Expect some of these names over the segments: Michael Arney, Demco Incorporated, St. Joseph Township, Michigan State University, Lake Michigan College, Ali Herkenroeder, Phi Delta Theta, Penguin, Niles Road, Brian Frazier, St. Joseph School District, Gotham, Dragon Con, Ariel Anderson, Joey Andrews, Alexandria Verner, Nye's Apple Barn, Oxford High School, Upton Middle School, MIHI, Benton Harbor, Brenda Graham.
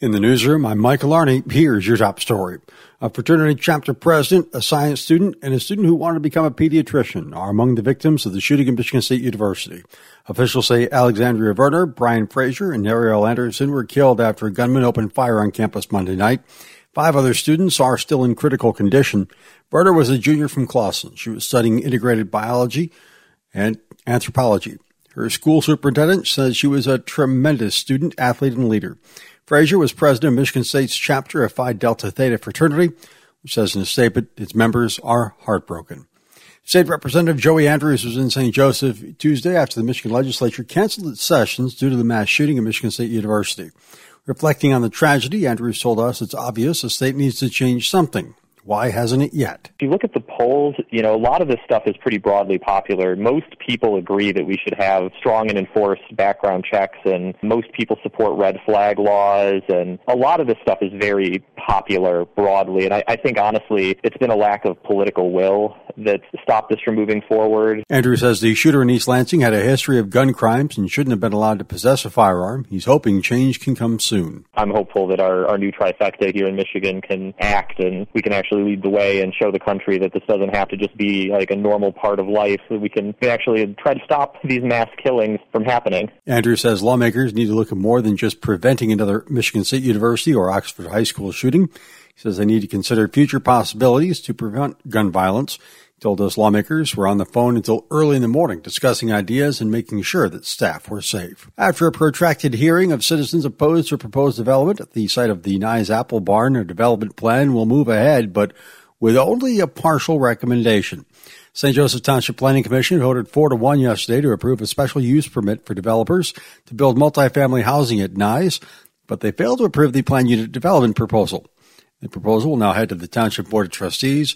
In the newsroom, I'm Michael Arney. Here's your top story. A fraternity chapter president, a science student, and a student who wanted to become a pediatrician are among the victims of the shooting at Michigan State University. Officials say Alexandria Verner, Brian Frazier, and Ariel Anderson were killed after a gunman opened fire on campus Monday night. 5 other students are still in critical condition. Verner was a junior from Clawson. She was studying integrated biology and anthropology. Her school superintendent says she was a tremendous student, athlete, and leader. Frazier was president of Michigan State's chapter of Phi Delta Theta fraternity, which says in a statement its members are heartbroken. State Representative Joey Andrews was in St. Joseph Tuesday after the Michigan legislature canceled its sessions due to the mass shooting at Michigan State University. Reflecting on the tragedy, Andrews told us it's obvious the state needs to change something. Why hasn't it yet? If you look at the polls, a lot of this stuff is pretty broadly popular. Most people agree that we should have strong and enforced background checks, and most people support red flag laws, and a lot of this stuff is very popular broadly. And I think, honestly, it's been a lack of political will that's stopped us from moving forward. Andrew says the shooter in East Lansing had a history of gun crimes and shouldn't have been allowed to possess a firearm. He's hoping change can come soon. I'm hopeful that our new trifecta here in Michigan can act, and we can actually lead the way and show the country that this doesn't have to just be like a normal part of life, that we can actually try to stop these mass killings from happening. Andrew says lawmakers need to look at more than just preventing another Michigan State University or Oxford High School shooting. He says they need to consider future possibilities to prevent gun violence. He told us lawmakers were on the phone until early in the morning discussing ideas and making sure that staff were safe. After a protracted hearing of citizens opposed to proposed development at the site of the Nye's Apple Barn, a development plan will move ahead, but with only a partial recommendation. St. Joseph Township Planning Commission voted 4-1 yesterday to approve a special use permit for developers to build multifamily housing at Nye's, but they failed to approve the planned unit development proposal. The proposal will now head to the Township Board of Trustees.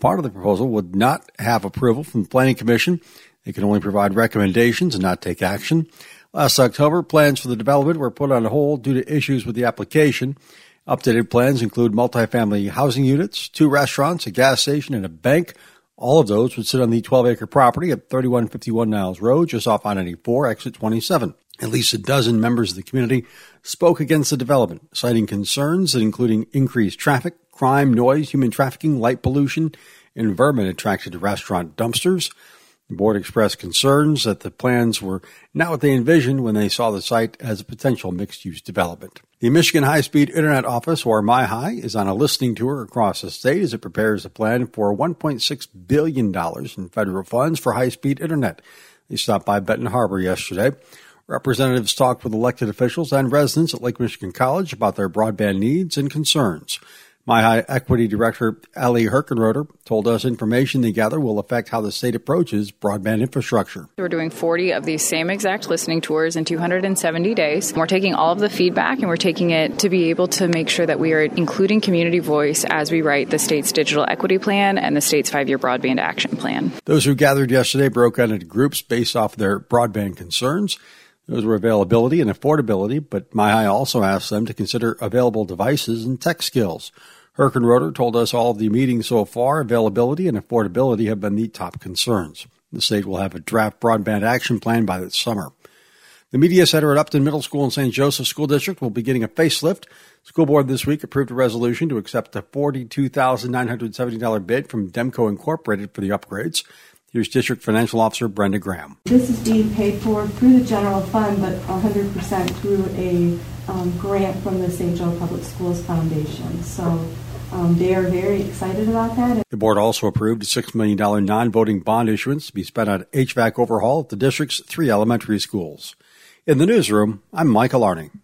Part of the proposal would not have approval from the Planning Commission. They can only provide recommendations and not take action. Last October, plans for the development were put on hold due to issues with the application. Updated plans include multifamily housing units, 2 restaurants, a gas station, and a bank. All of those would sit on the 12-acre property at 3151 Niles Road, just off I-94, exit 27. At least a dozen members of the community spoke against the development, citing concerns that including increased traffic, crime, noise, human trafficking, light pollution, and vermin attracted to restaurant dumpsters. The board expressed concerns that the plans were not what they envisioned when they saw the site as a potential mixed-use development. The Michigan High-Speed Internet Office, or MIHI, is on a listening tour across the state as it prepares a plan for $1.6 billion in federal funds for high-speed internet. They stopped by Benton Harbor yesterday. Representatives talked with elected officials and residents at Lake Michigan College about their broadband needs and concerns. MIHI Equity Director Ali Herkenroeder told us information they gather will affect how the state approaches broadband infrastructure. We're doing 40 of these same exact listening tours in 270 days. We're taking all of the feedback and we're taking it to be able to make sure that we are including community voice as we write the state's digital equity plan and the state's 5-year broadband action plan. Those who gathered yesterday broke out into groups based off their broadband concerns. Those were availability and affordability, but MIHI also asked them to consider available devices and tech skills. Herkenroeder told us all of the meetings so far, availability and affordability have been the top concerns. The state will have a draft broadband action plan by this summer. The media center at Upton Middle School and St. Joseph School District will be getting a facelift. School board this week approved a resolution to accept a $42,970 bid from Demco Incorporated for the upgrades. Here's District Financial Officer Brenda Graham. This is being paid for through the general fund, but 100% through a grant from the St. Joe Public Schools Foundation. So they are very excited about that. The board also approved a $6 million non-voting bond issuance to be spent on HVAC overhaul at the district's 3 elementary schools. In the newsroom, I'm Michael Arney.